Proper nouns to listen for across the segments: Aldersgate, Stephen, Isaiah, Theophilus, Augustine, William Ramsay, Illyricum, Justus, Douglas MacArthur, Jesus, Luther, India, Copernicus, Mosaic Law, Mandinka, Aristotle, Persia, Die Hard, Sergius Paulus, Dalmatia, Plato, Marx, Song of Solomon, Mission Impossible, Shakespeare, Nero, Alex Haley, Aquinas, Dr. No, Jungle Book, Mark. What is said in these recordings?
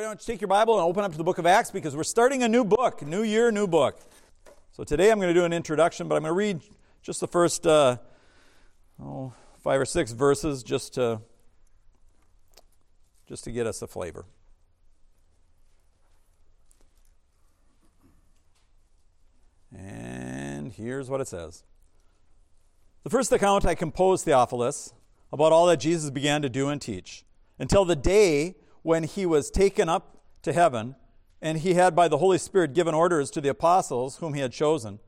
Why don't you take your Bible and open up to the book of Acts, because we're starting a new book, new year, new book. So today I'm going to do an introduction, but I'm going to read just the first 5 or 6 verses just to get us a flavor. And here's what it says. The first account I composed, Theophilus, about all that Jesus began to do and teach, until the day when he was taken up to heaven, and he had by the Holy Spirit given orders to the apostles whom he had chosen.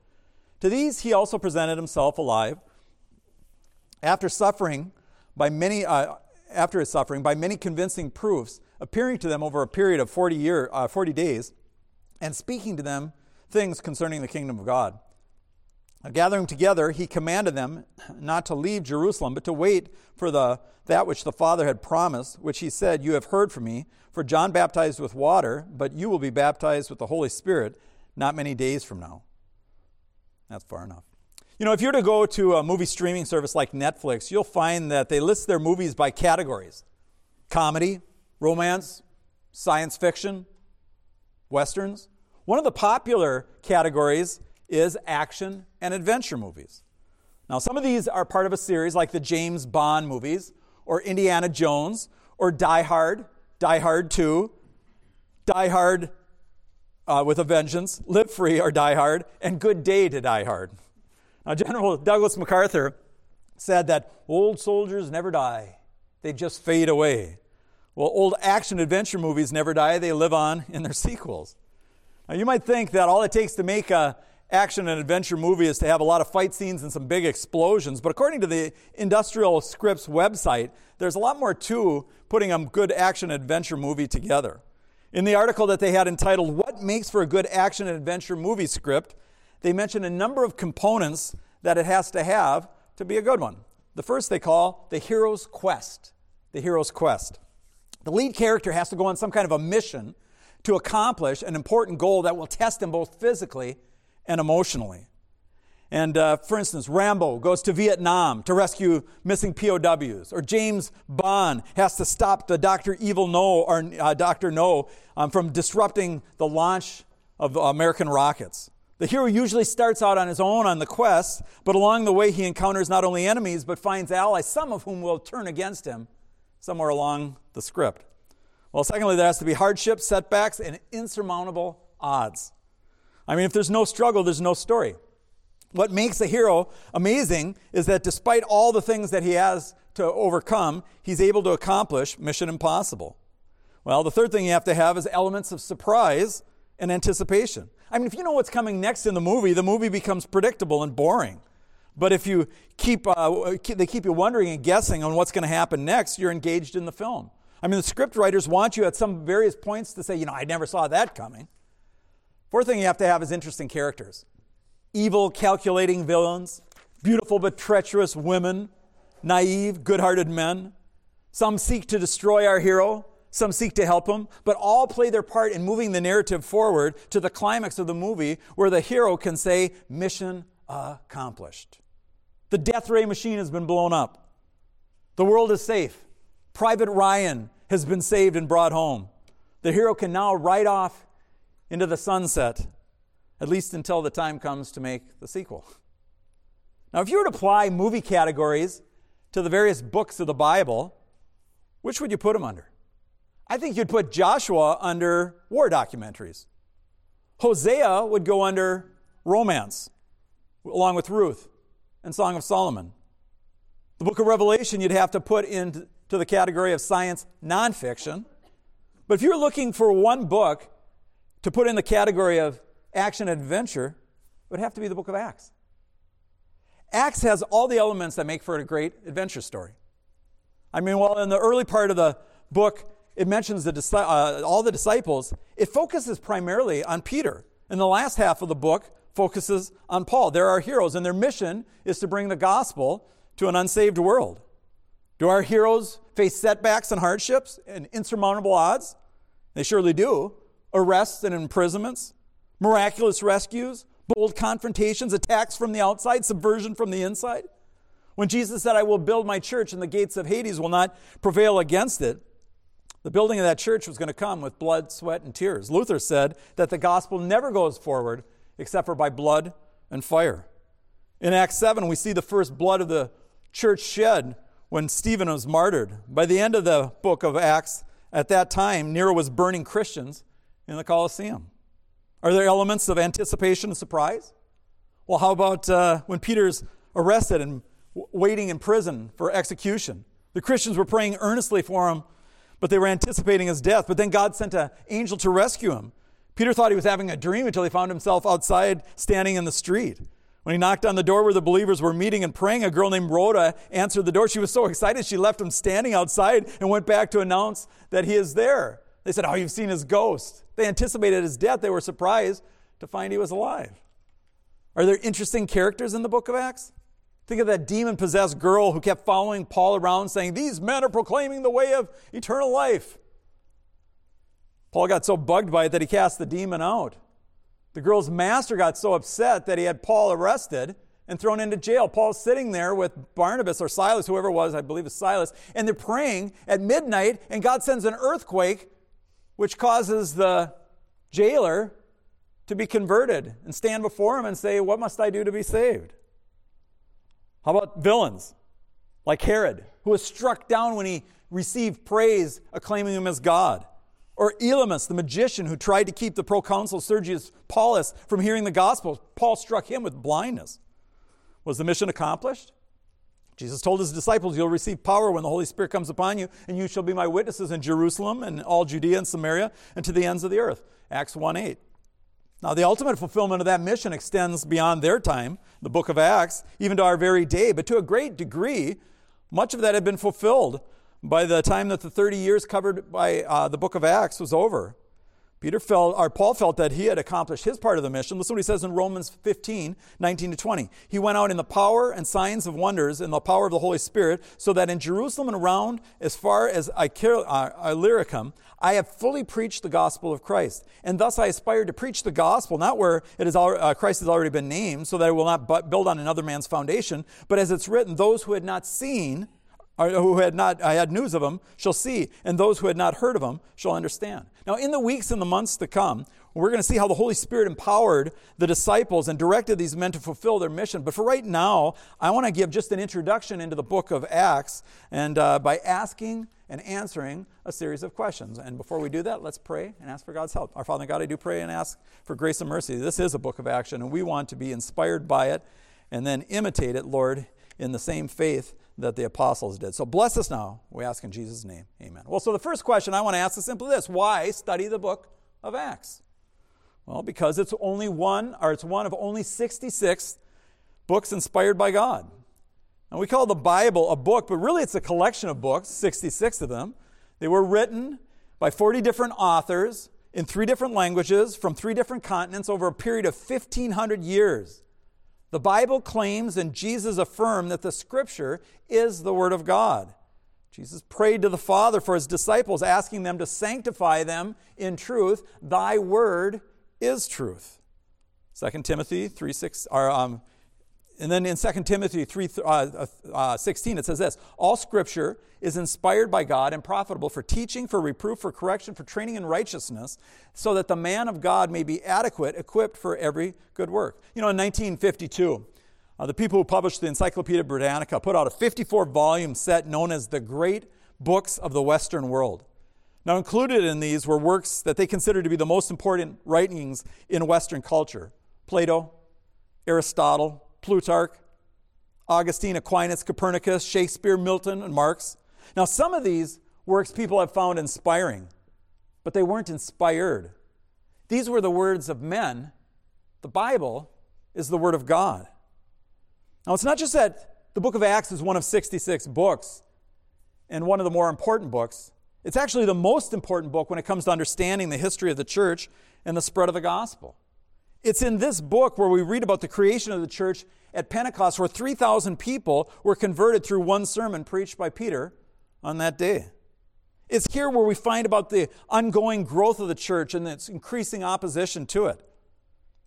To these he also presented himself alive after his suffering by many convincing proofs, appearing to them over a period of 40 days, and speaking to them things concerning the kingdom of God. Gathering together, he commanded them not to leave Jerusalem, but to wait for that which the Father had promised, which he said, "You have heard from me, for John baptized with water, but you will be baptized with the Holy Spirit not many days from now." That's far enough. You know, if you're to go to a movie streaming service like Netflix, you'll find that they list their movies by categories: comedy, romance, science fiction, westerns. One of the popular categories is action and adventure movies. Now, some of these are part of a series like the James Bond movies, or Indiana Jones, or Die Hard, Die Hard 2, Die Hard with a Vengeance, Live Free or Die Hard, and Good Day to Die Hard. Now, General Douglas MacArthur said that old soldiers never die, they just fade away. Well, old action adventure movies never die, they live on in their sequels. Now, you might think that all it takes to make a action and adventure movie is to have a lot of fight scenes and some big explosions, but according to the Industrial Scripts website, there's a lot more to putting a good action and adventure movie together. In the article that they had entitled, "What Makes for a Good Action and Adventure Movie Script," they mentioned a number of components that it has to have to be a good one. The first they call the hero's quest. The hero's quest. The lead character has to go on some kind of a mission to accomplish an important goal that will test him both physically and emotionally. And for instance, Rambo goes to Vietnam to rescue missing POWs, or James Bond has to stop the Dr. No from disrupting the launch of American rockets. The hero usually starts out on his own on the quest, but along the way he encounters not only enemies but finds allies, some of whom will turn against him somewhere along the script. Well, secondly, there has to be hardships, setbacks, and insurmountable odds. I mean, if there's no struggle, there's no story. What makes a hero amazing is that despite all the things that he has to overcome, he's able to accomplish Mission Impossible. Well, the third thing you have to have is elements of surprise and anticipation. I mean, if you know what's coming next in the movie becomes predictable and boring. But if you keep you wondering and guessing on what's going to happen next, you're engaged in the film. I mean, the script writers want you at some various points to say, you know, I never saw that coming. Fourth thing you have to have is interesting characters. Evil, calculating villains, beautiful but treacherous women, naive, good-hearted men. Some seek to destroy our hero, some seek to help him, but all play their part in moving the narrative forward to the climax of the movie where the hero can say, "Mission accomplished. The death ray machine has been blown up. The world is safe. Private Ryan has been saved and brought home." The hero can now ride off into the sunset, at least until the time comes to make the sequel. Now, if you were to apply movie categories to the various books of the Bible, which would you put them under? I think you'd put Joshua under war documentaries. Hosea would go under romance, along with Ruth and Song of Solomon. The book of Revelation you'd have to put into the category of science nonfiction. But if you're looking for one book to put in the category of action adventure, it would have to be the book of Acts. Acts has all the elements that make for a great adventure story. I mean, while in the early part of the book it mentions all the disciples, it focuses primarily on Peter. And the last half of the book focuses on Paul. They're our heroes, and their mission is to bring the gospel to an unsaved world. Do our heroes face setbacks and hardships and insurmountable odds? They surely do. Arrests and imprisonments, miraculous rescues, bold confrontations, attacks from the outside, subversion from the inside. When Jesus said, "I will build my church and the gates of Hades will not prevail against it," The building of that church was going to come with blood, sweat, and tears. Luther said that the gospel never goes forward except for by blood and fire. In Acts 7, we see the first blood of the church shed when Stephen was martyred. By the end of the book of Acts, at that time, Nero was burning Christians in the Colosseum. Are there elements of anticipation and surprise? Well, how about when Peter's arrested and waiting in prison for execution? The Christians were praying earnestly for him, but they were anticipating his death. But then God sent an angel to rescue him. Peter thought he was having a dream until he found himself outside standing in the street. When he knocked on the door where the believers were meeting and praying, a girl named Rhoda answered the door. She was so excited she left him standing outside and went back to announce that he is there. They said, "Oh, you've seen his ghost." They anticipated his death. They were surprised to find he was alive. Are there interesting characters in the book of Acts? Think of that demon-possessed girl who kept following Paul around saying, "These men are proclaiming the way of eternal life." Paul got so bugged by it that he cast the demon out. The girl's master got so upset that he had Paul arrested and thrown into jail. Paul's sitting there with Barnabas or Silas, whoever it was, I believe it's Silas, and they're praying at midnight, and God sends an earthquake which causes the jailer to be converted and stand before him and say, "What must I do to be saved?" How about villains like Herod, who was struck down when he received praise acclaiming him as God? Or Elymas, the magician who tried to keep the proconsul Sergius Paulus from hearing the gospel. Paul struck him with blindness. Was the mission accomplished? Jesus told his disciples, "You'll receive power when the Holy Spirit comes upon you, and you shall be my witnesses in Jerusalem and all Judea and Samaria and to the ends of the earth." Acts 1:8. Now, the ultimate fulfillment of that mission extends beyond their time, the book of Acts, even to our very day. But to a great degree, much of that had been fulfilled by the time that the 30 years covered by the book of Acts was over. Paul felt that he had accomplished his part of the mission. Listen to what he says in Romans 15, 19 to 20. "He went out in the power and signs of wonders and the power of the Holy Spirit, so that in Jerusalem and around as far as Illyricum, I have fully preached the gospel of Christ. And thus I aspire to preach the gospel, not where it is Christ has already been named, so that I will not build on another man's foundation, but as it's written, those who had not seen, or who had not had news of him, shall see, and those who had not heard of him shall understand." Now, in the weeks and the months to come, we're going to see how the Holy Spirit empowered the disciples and directed these men to fulfill their mission. But for right now, I want to give just an introduction into the book of Acts, and by asking and answering a series of questions. And before we do that, let's pray and ask for God's help. Our Father God, I do pray and ask for grace and mercy. This is a book of action, and we want to be inspired by it and then imitate it, Lord, in the same faith that the apostles did. So bless us now, we ask in Jesus' name. Amen. Well, so the first question I want to ask is simply this: why study the book of Acts? Well, because it's one of only 66 books inspired by God. And we call the Bible a book, but really it's a collection of books, 66 of them. They were written by 40 different authors in 3 different languages from 3 different continents over a period of 1,500 years. The Bible claims and Jesus affirmed that the Scripture is the Word of God. Jesus prayed to the Father for his disciples, asking them to sanctify them in truth. Thy Word is truth. 2 Timothy 3:6, and then in 2 Timothy 3:16 it says this: "All Scripture is inspired by God and profitable for teaching, for reproof, for correction, for training in righteousness, so that the man of God may be adequate, equipped for every good work." You know, in 1952, the people who published the Encyclopedia Britannica put out a 54-volume set known as the Great Books of the Western World. Now, included in these were works that they considered to be the most important writings in Western culture: Plato, Aristotle, Plutarch, Augustine, Aquinas, Copernicus, Shakespeare, Milton, and Marx. Now, some of these works people have found inspiring, but they weren't inspired. These were the words of men. The Bible is the Word of God. Now, it's not just that the book of Acts is one of 66 books and one of the more important books. It's actually the most important book when it comes to understanding the history of the church and the spread of the gospel. It's in this book where we read about the creation of the church at Pentecost, where 3,000 people were converted through one sermon preached by Peter on that day. It's here where we find about the ongoing growth of the church and its increasing opposition to it.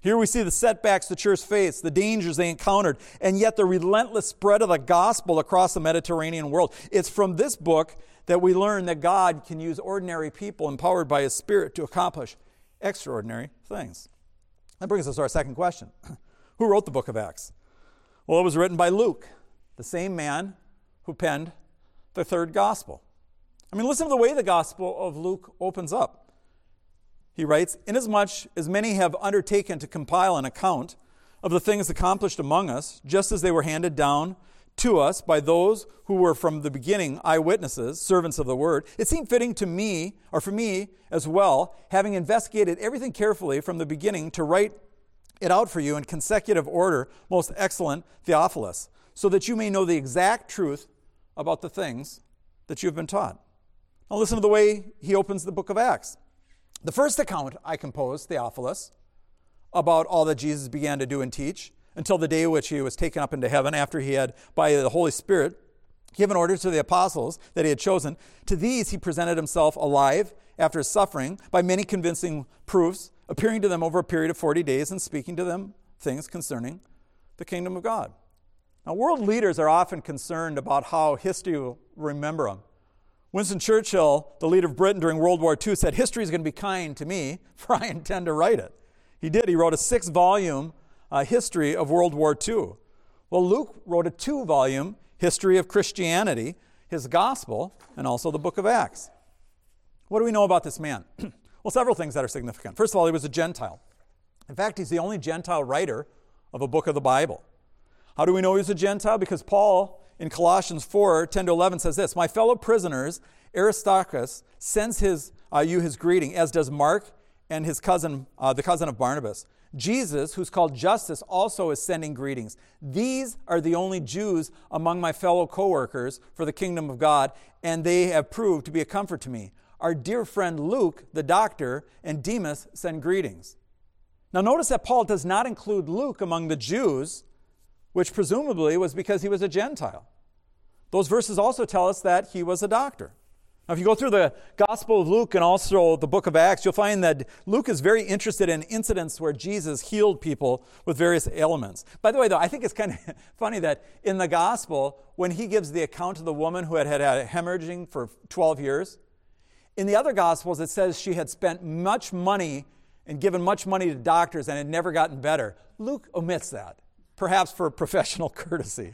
Here we see the setbacks the church faced, the dangers they encountered, and yet the relentless spread of the gospel across the Mediterranean world. It's from this book that we learn that God can use ordinary people empowered by His Spirit to accomplish extraordinary things. That brings us to our second question. Who wrote the book of Acts? Well, it was written by Luke, the same man who penned the third gospel. I mean, listen to the way the gospel of Luke opens up. He writes, "Inasmuch as many have undertaken to compile an account of the things accomplished among us, just as they were handed down to us by those who were from the beginning eyewitnesses, servants of the word, it seemed fitting to me, or for me as well, having investigated everything carefully from the beginning, to write it out for you in consecutive order, most excellent Theophilus, so that you may know the exact truth about the things that you have been taught." Now listen to the way he opens the book of Acts. "The first account I composed, Theophilus, about all that Jesus began to do and teach until the day which he was taken up into heaven, after he had, by the Holy Spirit, given orders to the apostles that he had chosen. To these he presented himself alive after his suffering by many convincing proofs, appearing to them over a period of 40 days and speaking to them things concerning the kingdom of God." Now, world leaders are often concerned about how history will remember them. Winston Churchill, the leader of Britain during World War II, said, "History is going to be kind to me, for I intend to write it." He did. He wrote a 6-volume history of World War II. Well, Luke wrote a 2-volume history of Christianity, his gospel, and also the book of Acts. What do we know about this man? Well, several things that are significant. First of all, he was a Gentile. In fact, he's the only Gentile writer of a book of the Bible. How do we know he was a Gentile? Because Paul, in Colossians 4:10-11, says this, "My fellow prisoners, Aristarchus sends his greeting, as does Mark and his cousin, the cousin of Barnabas. Jesus, who's called Justus, also is sending greetings. These are the only Jews among my fellow co-workers for the kingdom of God, and they have proved to be a comfort to me. Our dear friend Luke, the doctor, and Demas send greetings." Now notice that Paul does not include Luke among the Jews, which presumably was because he was a Gentile. Those verses also tell us that he was a doctor. Now, if you go through the Gospel of Luke and also the book of Acts, you'll find that Luke is very interested in incidents where Jesus healed people with various ailments. By the way, though, I think it's kind of funny that in the Gospel, when he gives the account of the woman who had a hemorrhaging for 12 years, in the other Gospels it says she had spent much money and given much money to doctors and had never gotten better. Luke omits that, perhaps for professional courtesy.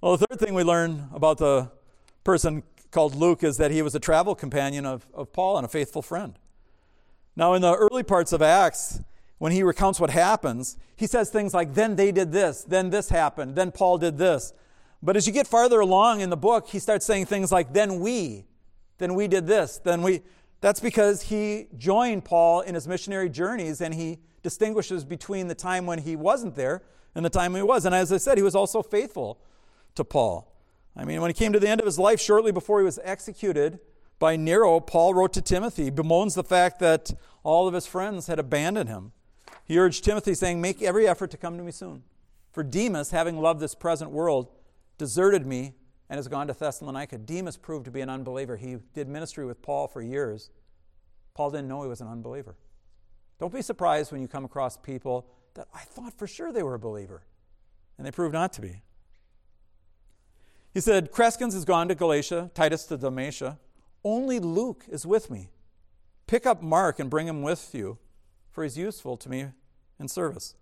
Well, the third thing we learn about the person called Luke is that he was a travel companion of Paul and a faithful friend. Now, in the early parts of Acts, when he recounts what happens, he says things like, "Then they did this, then this happened, then Paul did this." But as you get farther along in the book, he starts saying things like, then we did this, then we... That's because he joined Paul in his missionary journeys, and he distinguishes between the time when he wasn't there and the time he was. And as I said, he was also faithful to Paul. I mean, when he came to the end of his life, shortly before he was executed by Nero, Paul wrote to Timothy, bemoans the fact that all of his friends had abandoned him. He urged Timothy, saying, "Make every effort to come to me soon. For Demas, having loved this present world, deserted me and has gone to Thessalonica." Demas proved to be an unbeliever. He did ministry with Paul for years. Paul didn't know he was an unbeliever. Don't be surprised when you come across people that I thought for sure they were a believer, and they proved not to be. He said, "Crescens has gone to Galatia, Titus to Dalmatia. Only Luke is with me. Pick up Mark and bring him with you, for he's useful to me in service."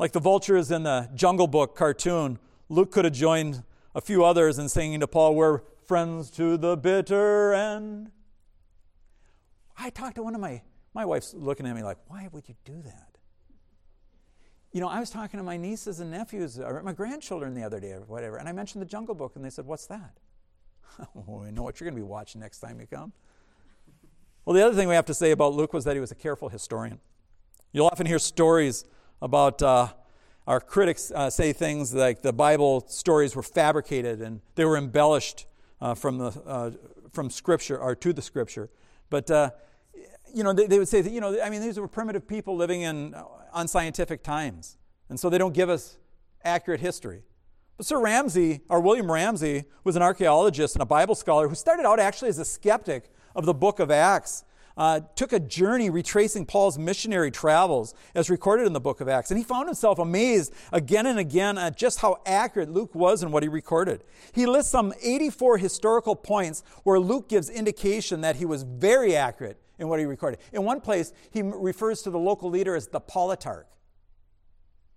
Like the vultures in the Jungle Book cartoon, Luke could have joined a few others in singing to Paul, "We're friends to the bitter end." I talked to one of my wife's looking at me like, "Why would you do that?" You know, I was talking to my nieces and nephews, or my grandchildren the other day or whatever, and I mentioned the Jungle Book, and they said, "What's that?" Oh, I know what you're going to be watching next time you come. Well, the other thing we have to say about Luke was that he was a careful historian. You'll often hear stories about our critics say things like the Bible stories were fabricated and they were embellished from Scripture or to the Scripture. But you know, they would say that, you know, I mean, these were primitive people living in unscientific times, and so they don't give us accurate history. But Sir Ramsay, or William Ramsay, was an archaeologist and a Bible scholar who started out actually as a skeptic of the book of Acts took a journey retracing Paul's missionary travels as recorded in the book of Acts. And he found himself amazed again and again at just how accurate Luke was in what he recorded. He lists some 84 historical points where Luke gives indication that he was very accurate in what he recorded. In one place, he refers to the local leader as the politarch.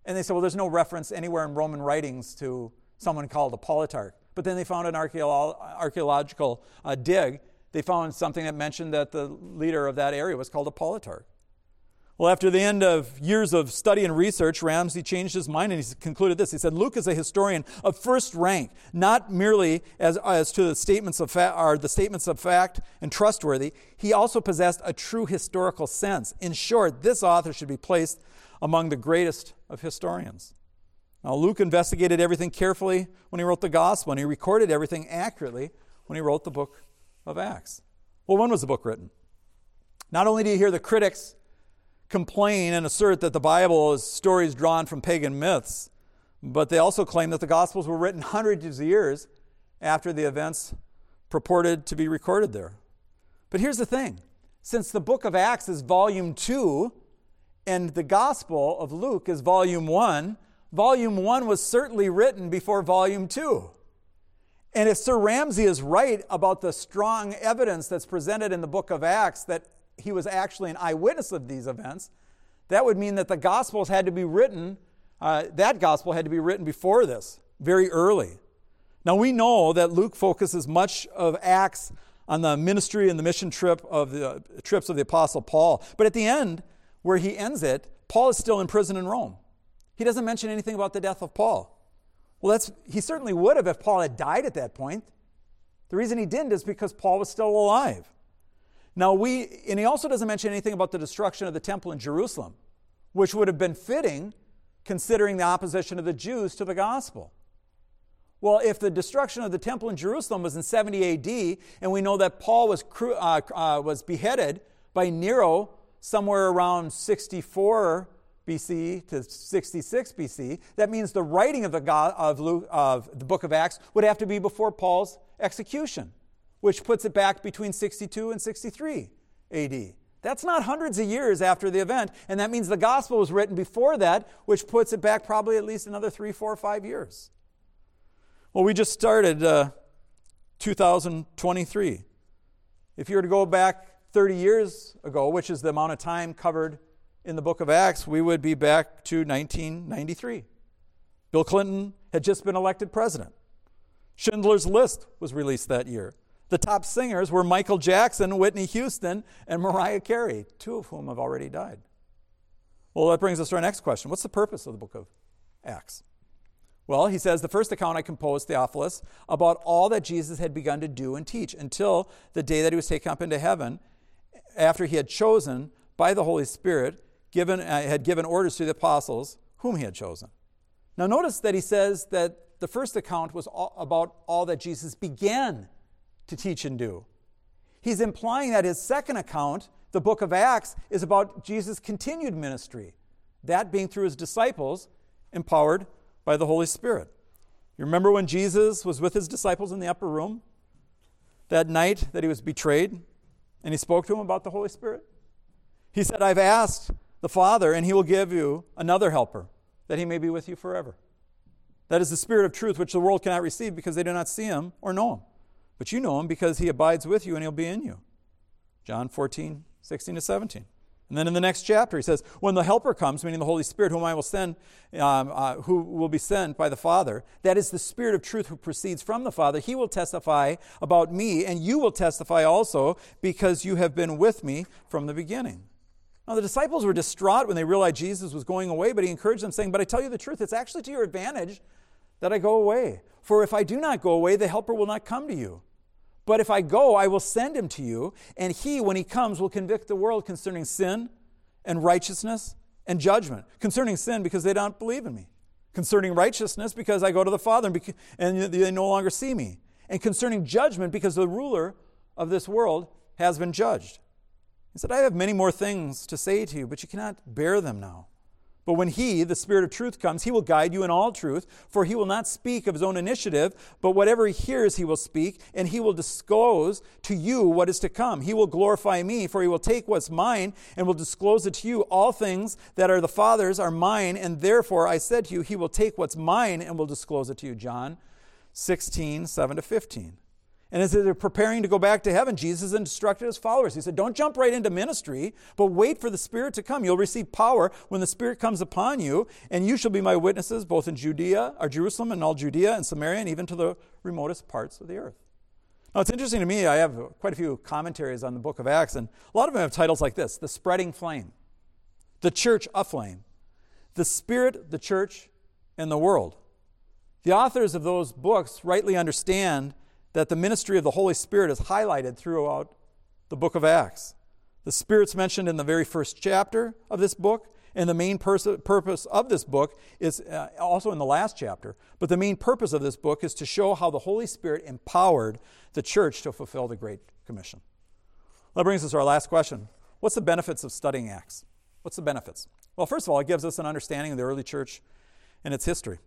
And they said, well, there's no reference anywhere in Roman writings to someone called a politarch. But then they found an archaeological dig. They found something that mentioned that the leader of that area was called a politarch. Well, after the end of years of study and research, Ramsay changed his mind and he concluded this. He said, Luke is a historian of first rank, not merely as to the statements of fact, or the statements of fact and trustworthy. He also possessed a true historical sense. In short, this author should be placed among the greatest of historians. Now, Luke investigated everything carefully when he wrote the gospel, and he recorded everything accurately when he wrote the book of Acts. Well, when was the book written? Not only do you hear the critics complain and assert that the Bible is stories drawn from pagan myths, but they also claim that the Gospels were written hundreds of years after the events purported to be recorded there. But here's the thing. Since the book of Acts is volume 2 and the Gospel of Luke is volume 1, volume 1 was certainly written before volume 2. And if Sir Ramsay is right about the strong evidence that's presented in the book of Acts that he was actually an eyewitness of these events, that would mean that the Gospels had to be written, before this, very early. Now we know that Luke focuses much of Acts on the ministry and the mission trips of the Apostle Paul. But at the end, where he ends it, Paul is still in prison in Rome. He doesn't mention anything about the death of Paul. Well, he certainly would have if Paul had died at that point. The reason he didn't is because Paul was still alive. Now and he also doesn't mention anything about the destruction of the temple in Jerusalem, which would have been fitting considering the opposition of the Jews to the gospel. Well, if the destruction of the temple in Jerusalem was in 70 AD, and we know that Paul was beheaded by Nero somewhere around 64 BC to 66 BC, that means the writing of the book of Acts would have to be before Paul's execution, which puts it back between 62 and 63 AD. That's not hundreds of years after the event, and that means the gospel was written before that, which puts it back probably at least another 3, 4, 5 years. Well, we just started 2023. If you were to go back 30 years ago, which is the amount of time covered in the book of Acts, we would be back to 1993. Bill Clinton had just been elected president. Schindler's List was released that year. The top singers were Michael Jackson, Whitney Houston, and Mariah Carey, two of whom have already died. Well, that brings us to our next question. What's the purpose of the book of Acts? Well, he says, the first account I composed, Theophilus, about all that Jesus had begun to do and teach until the day that he was taken up into heaven, after he had chosen by the Holy Spirit, had given orders to the apostles whom he had chosen. Now notice that he says that the first account was about all that Jesus began to teach and do. He's implying that his second account, the book of Acts, is about Jesus' continued ministry, that being through his disciples, empowered by the Holy Spirit. You remember when Jesus was with his disciples in the upper room that night that he was betrayed, and he spoke to them about the Holy Spirit? He said, I've asked the Father, and he will give you another helper, that he may be with you forever. That is the Spirit of truth, which the world cannot receive because they do not see him or know him. But you know him because he abides with you and he'll be in you. John 14, 16 to 17. And then in the next chapter, he says, when the helper comes, meaning the Holy Spirit, whom I will send, who will be sent by the Father, that is the Spirit of truth who proceeds from the Father, he will testify about me, and you will testify also because you have been with me from the beginning. Now, the disciples were distraught when they realized Jesus was going away, but he encouraged them, saying, but I tell you the truth, it's actually to your advantage that I go away. For if I do not go away, the helper will not come to you. But if I go, I will send him to you, and he, when he comes, will convict the world concerning sin and righteousness and judgment. Concerning sin, because they don't believe in me. Concerning righteousness, because I go to the Father and they no longer see me. And concerning judgment, because the ruler of this world has been judged. He said, I have many more things to say to you, but you cannot bear them now. But when He, the Spirit of truth, comes, He will guide you in all truth, for He will not speak of His own initiative, but whatever He hears He will speak, and He will disclose to you what is to come. He will glorify Me, for He will take what's mine and will disclose it to you. All things that are the Father's are mine, and therefore I said to you, He will take what's mine and will disclose it to you. John 16, 7-15. And as they're preparing to go back to heaven, Jesus instructed His followers. He said, don't jump right into ministry, but wait for the Spirit to come. You'll receive power when the Spirit comes upon you, and you shall be My witnesses both in Judea, or Jerusalem, and all Judea and Samaria, and even to the remotest parts of the earth. Now, it's interesting to me, I have quite a few commentaries on the book of Acts, and a lot of them have titles like this: The Spreading Flame, The Church Aflame, The Spirit, the Church, and the World. The authors of those books rightly understand that the ministry of the Holy Spirit is highlighted throughout the book of Acts. The Spirit's mentioned in the very first chapter of this book, and the main purpose of this book is also in the last chapter. But the main purpose of this book is to show how the Holy Spirit empowered the church to fulfill the Great Commission. That brings us to our last question. What's the benefits of studying Acts? What's the benefits? Well, first of all, it gives us an understanding of the early church and its history.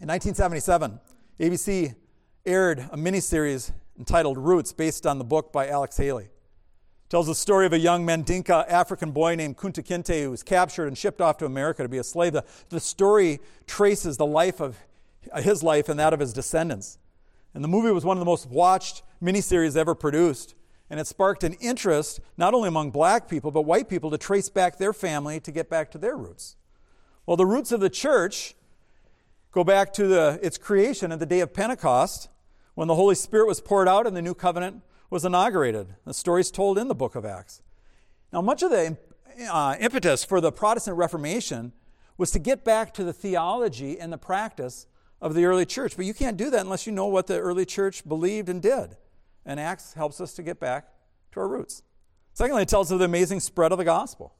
In 1977, ABC aired a miniseries entitled Roots, based on the book by Alex Haley. It tells the story of a young Mandinka African boy named Kunta Kinte who was captured and shipped off to America to be a slave. The story traces the life of his life and that of his descendants. And the movie was one of the most watched miniseries ever produced. And it sparked an interest not only among black people, but white people to trace back their family to get back to their roots. Well, the roots of the church go back to its creation at the day of Pentecost, when the Holy Spirit was poured out and the new covenant was inaugurated. The story is told in the book of Acts. Now, much of the impetus for the Protestant Reformation was to get back to the theology and the practice of the early church. But you can't do that unless you know what the early church believed and did. And Acts helps us to get back to our roots. Secondly, it tells of the amazing spread of the gospel.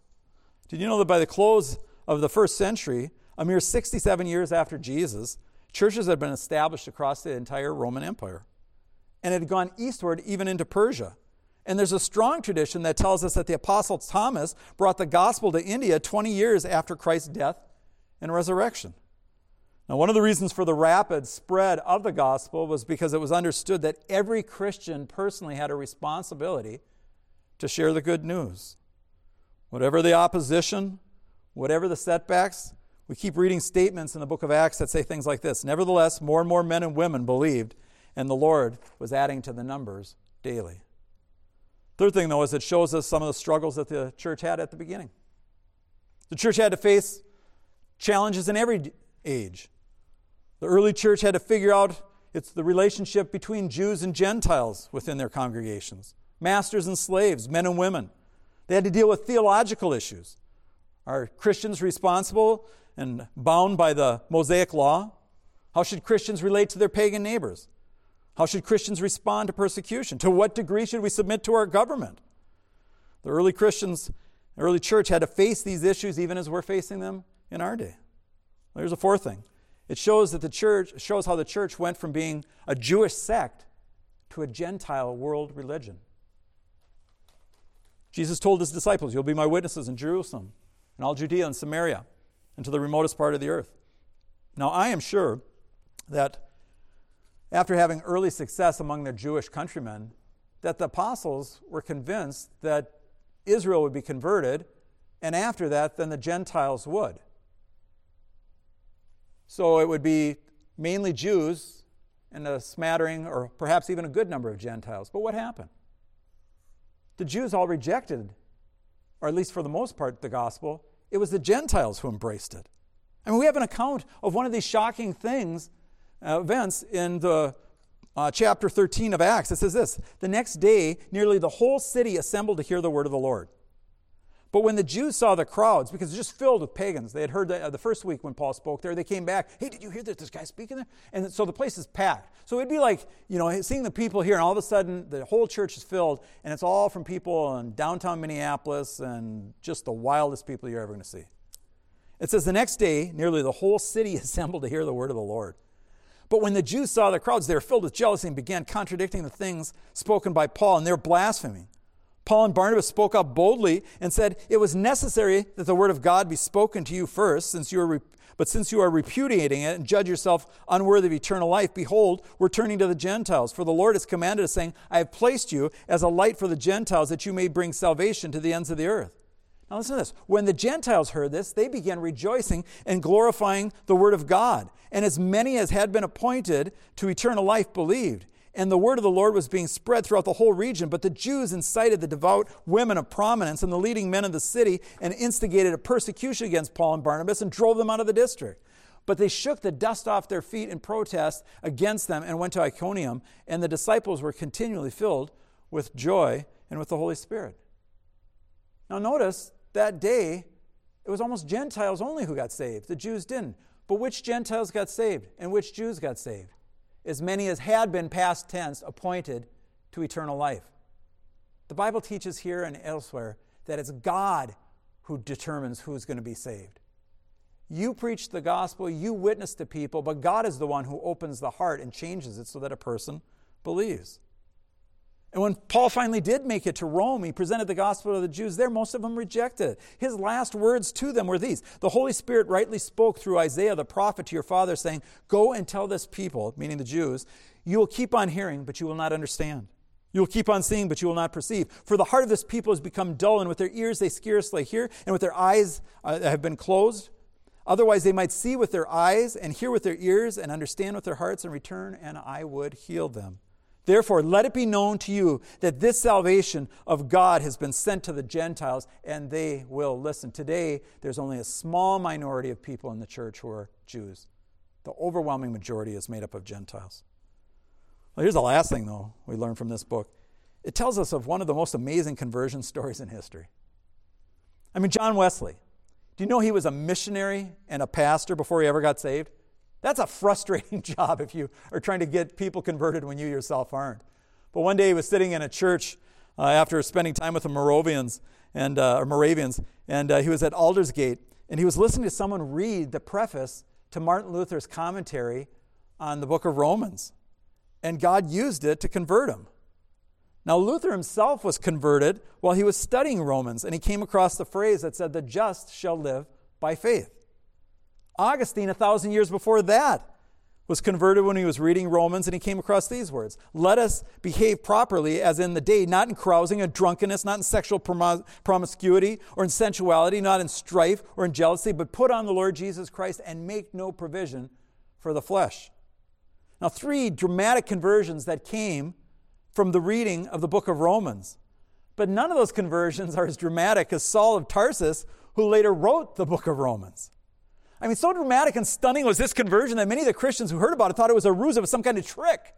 Did you know that by the close of the first century, a mere 67 years after Jesus, churches had been established across the entire Roman Empire. And it had gone eastward even into Persia. And there's a strong tradition that tells us that the Apostle Thomas brought the gospel to India 20 years after Christ's death and resurrection. Now, one of the reasons for the rapid spread of the gospel was because it was understood that every Christian personally had a responsibility to share the good news. Whatever the opposition, whatever the setbacks, we keep reading statements in the book of Acts that say things like this: nevertheless, more and more men and women believed, and the Lord was adding to the numbers daily. Third thing, though, is it shows us some of the struggles that the church had at the beginning. The church had to face challenges in every age. The early church had to figure out the relationship between Jews and Gentiles within their congregations, masters and slaves, men and women. They had to deal with theological issues. Are Christians responsible and bound by the Mosaic law? How should Christians relate to their pagan neighbors? How should Christians respond to persecution? To what degree should we submit to our government? The early Christians, the early church had to face these issues even as we're facing them in our day. There's a fourth thing. It shows that shows how the church went from being a Jewish sect to a Gentile world religion. Jesus told His disciples, "You'll be My witnesses in Jerusalem and all Judea and Samaria, and to the remotest part of the earth." Now, I am sure that after having early success among their Jewish countrymen, that the apostles were convinced that Israel would be converted, and after that, then the Gentiles would. So it would be mainly Jews and a smattering, or perhaps even a good number of Gentiles. But what happened? The Jews all rejected, or at least for the most part, the gospel. It was the Gentiles who embraced it. I mean, we have an account of one of these shocking things, events in the chapter 13 of Acts. It says this: the next day, nearly the whole city assembled to hear the word of the Lord. But when the Jews saw the crowds, because it was just filled with pagans, they had heard that the first week when Paul spoke there, they came back, "Hey, did you hear this guy speaking there?" And so the place is packed. So it'd be like, seeing the people here, and all of a sudden the whole church is filled, and it's all from people in downtown Minneapolis and just the wildest people you're ever going to see. It says, the next day, nearly the whole city assembled to hear the word of the Lord. But when the Jews saw the crowds, they were filled with jealousy and began contradicting the things spoken by Paul, and they were blaspheming. Paul and Barnabas spoke up boldly and said, "It was necessary that the word of God be spoken to you first, since you are repudiating it and judge yourself unworthy of eternal life, behold, we're turning to the Gentiles. For the Lord has commanded us, saying, I have placed you as a light for the Gentiles, that you may bring salvation to the ends of the earth." Now listen to this. When the Gentiles heard this, they began rejoicing and glorifying the word of God. And as many as had been appointed to eternal life believed. And the word of the Lord was being spread throughout the whole region. But the Jews incited the devout women of prominence and the leading men of the city and instigated a persecution against Paul and Barnabas and drove them out of the district. But they shook the dust off their feet in protest against them and went to Iconium. And the disciples were continually filled with joy and with the Holy Spirit. Now notice, that day, it was almost Gentiles only who got saved. The Jews didn't. But which Gentiles got saved and which Jews got saved? As many as had been, past tense, appointed to eternal life. The Bible teaches here and elsewhere that it's God who determines who's going to be saved. You preach the gospel, you witness to people, but God is the one who opens the heart and changes it so that a person believes. And when Paul finally did make it to Rome, he presented the gospel to the Jews there. Most of them rejected it. His last words to them were these: "The Holy Spirit rightly spoke through Isaiah the prophet to your father, saying, go and tell this people," meaning the Jews, "you will keep on hearing, but you will not understand. You will keep on seeing, but you will not perceive. For the heart of this people has become dull, and with their ears they scarcely hear, and with their eyes have been closed. Otherwise they might see with their eyes and hear with their ears and understand with their hearts and return, and I would heal them. Therefore, let it be known to you that this salvation of God has been sent to the Gentiles, and they will listen." Today, there's only a small minority of people in the church who are Jews. The overwhelming majority is made up of Gentiles. Well, here's the last thing, though, we learn from this book. It tells us of one of the most amazing conversion stories in history. I mean, John Wesley. Do you know he was a missionary and a pastor before he ever got saved? That's a frustrating job if you are trying to get people converted when you yourself aren't. But one day he was sitting in a church after spending time with the Moravians, and he was at Aldersgate, and he was listening to someone read the preface to Martin Luther's commentary on the book of Romans. And God used it to convert him. Now Luther himself was converted while he was studying Romans, and he came across the phrase that said, "The just shall live by faith." Augustine, 1,000 years before that, was converted when he was reading Romans, and he came across these words: "Let us behave properly as in the day, not in carousing and drunkenness, not in sexual promiscuity or in sensuality, not in strife or in jealousy, but put on the Lord Jesus Christ and make no provision for the flesh." Now, three dramatic conversions that came from the reading of the book of Romans. But none of those conversions are as dramatic as Saul of Tarsus, who later wrote the book of Romans. I mean, so dramatic and stunning was this conversion that many of the Christians who heard about it thought it was a ruse, it was some kind of trick.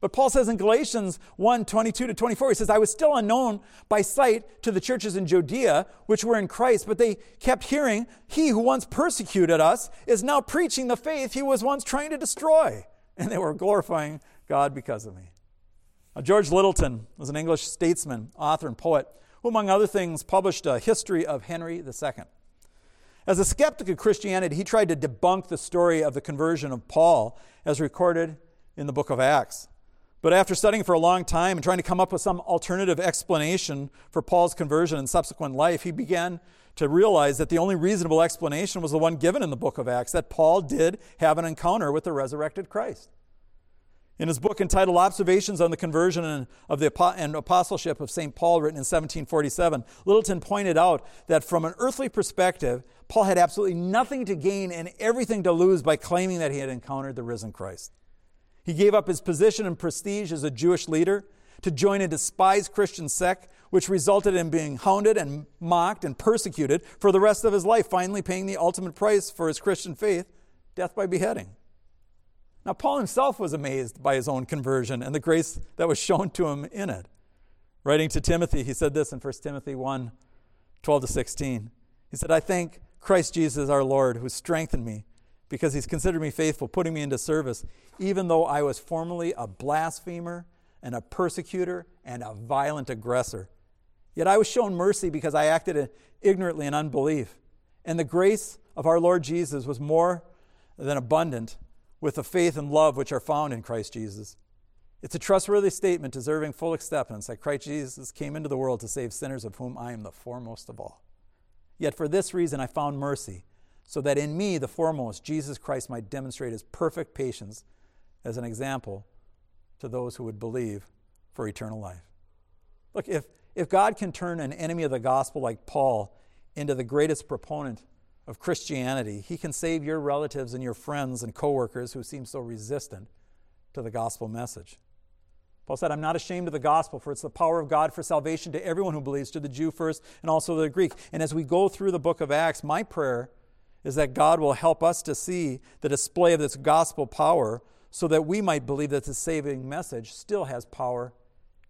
But Paul says in Galatians 1:22-24, he says, "I was still unknown by sight to the churches in Judea, which were in Christ, but they kept hearing, 'He who once persecuted us is now preaching the faith he was once trying to destroy.' And they were glorifying God because of me." Now, George Littleton was an English statesman, author, and poet, who, among other things, published a history of Henry II. As a skeptic of Christianity, he tried to debunk the story of the conversion of Paul as recorded in the book of Acts. But after studying for a long time and trying to come up with some alternative explanation for Paul's conversion and subsequent life, he began to realize that the only reasonable explanation was the one given in the book of Acts, that Paul did have an encounter with the resurrected Christ. In his book entitled Observations on the Conversion and Apostleship of St. Paul, written in 1747, Littleton pointed out that from an earthly perspective, Paul had absolutely nothing to gain and everything to lose by claiming that he had encountered the risen Christ. He gave up his position and prestige as a Jewish leader to join a despised Christian sect, which resulted in being hounded and mocked and persecuted for the rest of his life, finally paying the ultimate price for his Christian faith, death by beheading. Now, Paul himself was amazed by his own conversion and the grace that was shown to him in it. Writing to Timothy, he said this in 1 Timothy 1:12-16. He said, "I thank Christ Jesus our Lord, who strengthened me, because he's considered me faithful, putting me into service, even though I was formerly a blasphemer and a persecutor and a violent aggressor. Yet I was shown mercy because I acted ignorantly in unbelief. And the grace of our Lord Jesus was more than abundant, with the faith and love which are found in Christ Jesus. It's a trustworthy statement deserving full acceptance that Christ Jesus came into the world to save sinners, of whom I am the foremost of all. Yet for this reason I found mercy, so that in me, the foremost, Jesus Christ might demonstrate his perfect patience as an example to those who would believe for eternal life. Look, if God can turn an enemy of the gospel like Paul into the greatest proponent of Christianity, he can save your relatives and your friends and coworkers who seem so resistant to the gospel message. Paul said, I'm not ashamed of the gospel, for it's the power of God for salvation to everyone who believes, to the Jew first and also the Greek. And as we go through the book of Acts, my prayer is that God will help us to see the display of this gospel power so that we might believe that the saving message still has power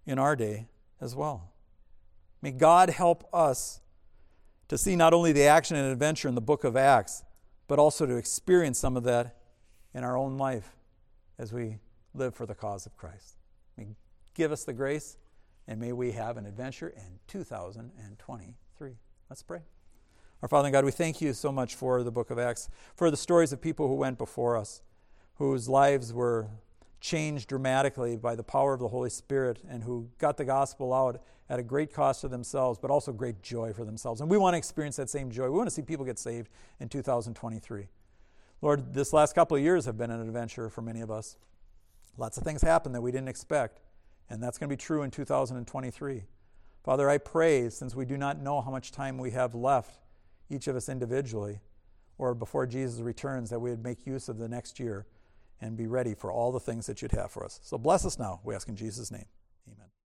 in our day as well. May God help us to see not only the action and adventure in the book of Acts, but also to experience some of that in our own life as we live for the cause of Christ. May give us the grace, and may we have an adventure in 2023. Let's pray. Our Father and God, we thank you so much for the book of Acts, for the stories of people who went before us, whose lives were changed dramatically by the power of the Holy Spirit, and who got the gospel out at a great cost to themselves, but also great joy for themselves. And we want to experience that same joy. We want to see people get saved in 2023. Lord, this last couple of years have been an adventure for many of us. Lots of things happened that we didn't expect, and that's going to be true in 2023. Father, I pray, since we do not know how much time we have left, each of us individually, or before Jesus returns, that we would make use of the next year and be ready for all the things that you'd have for us. So bless us now, we ask in Jesus' name.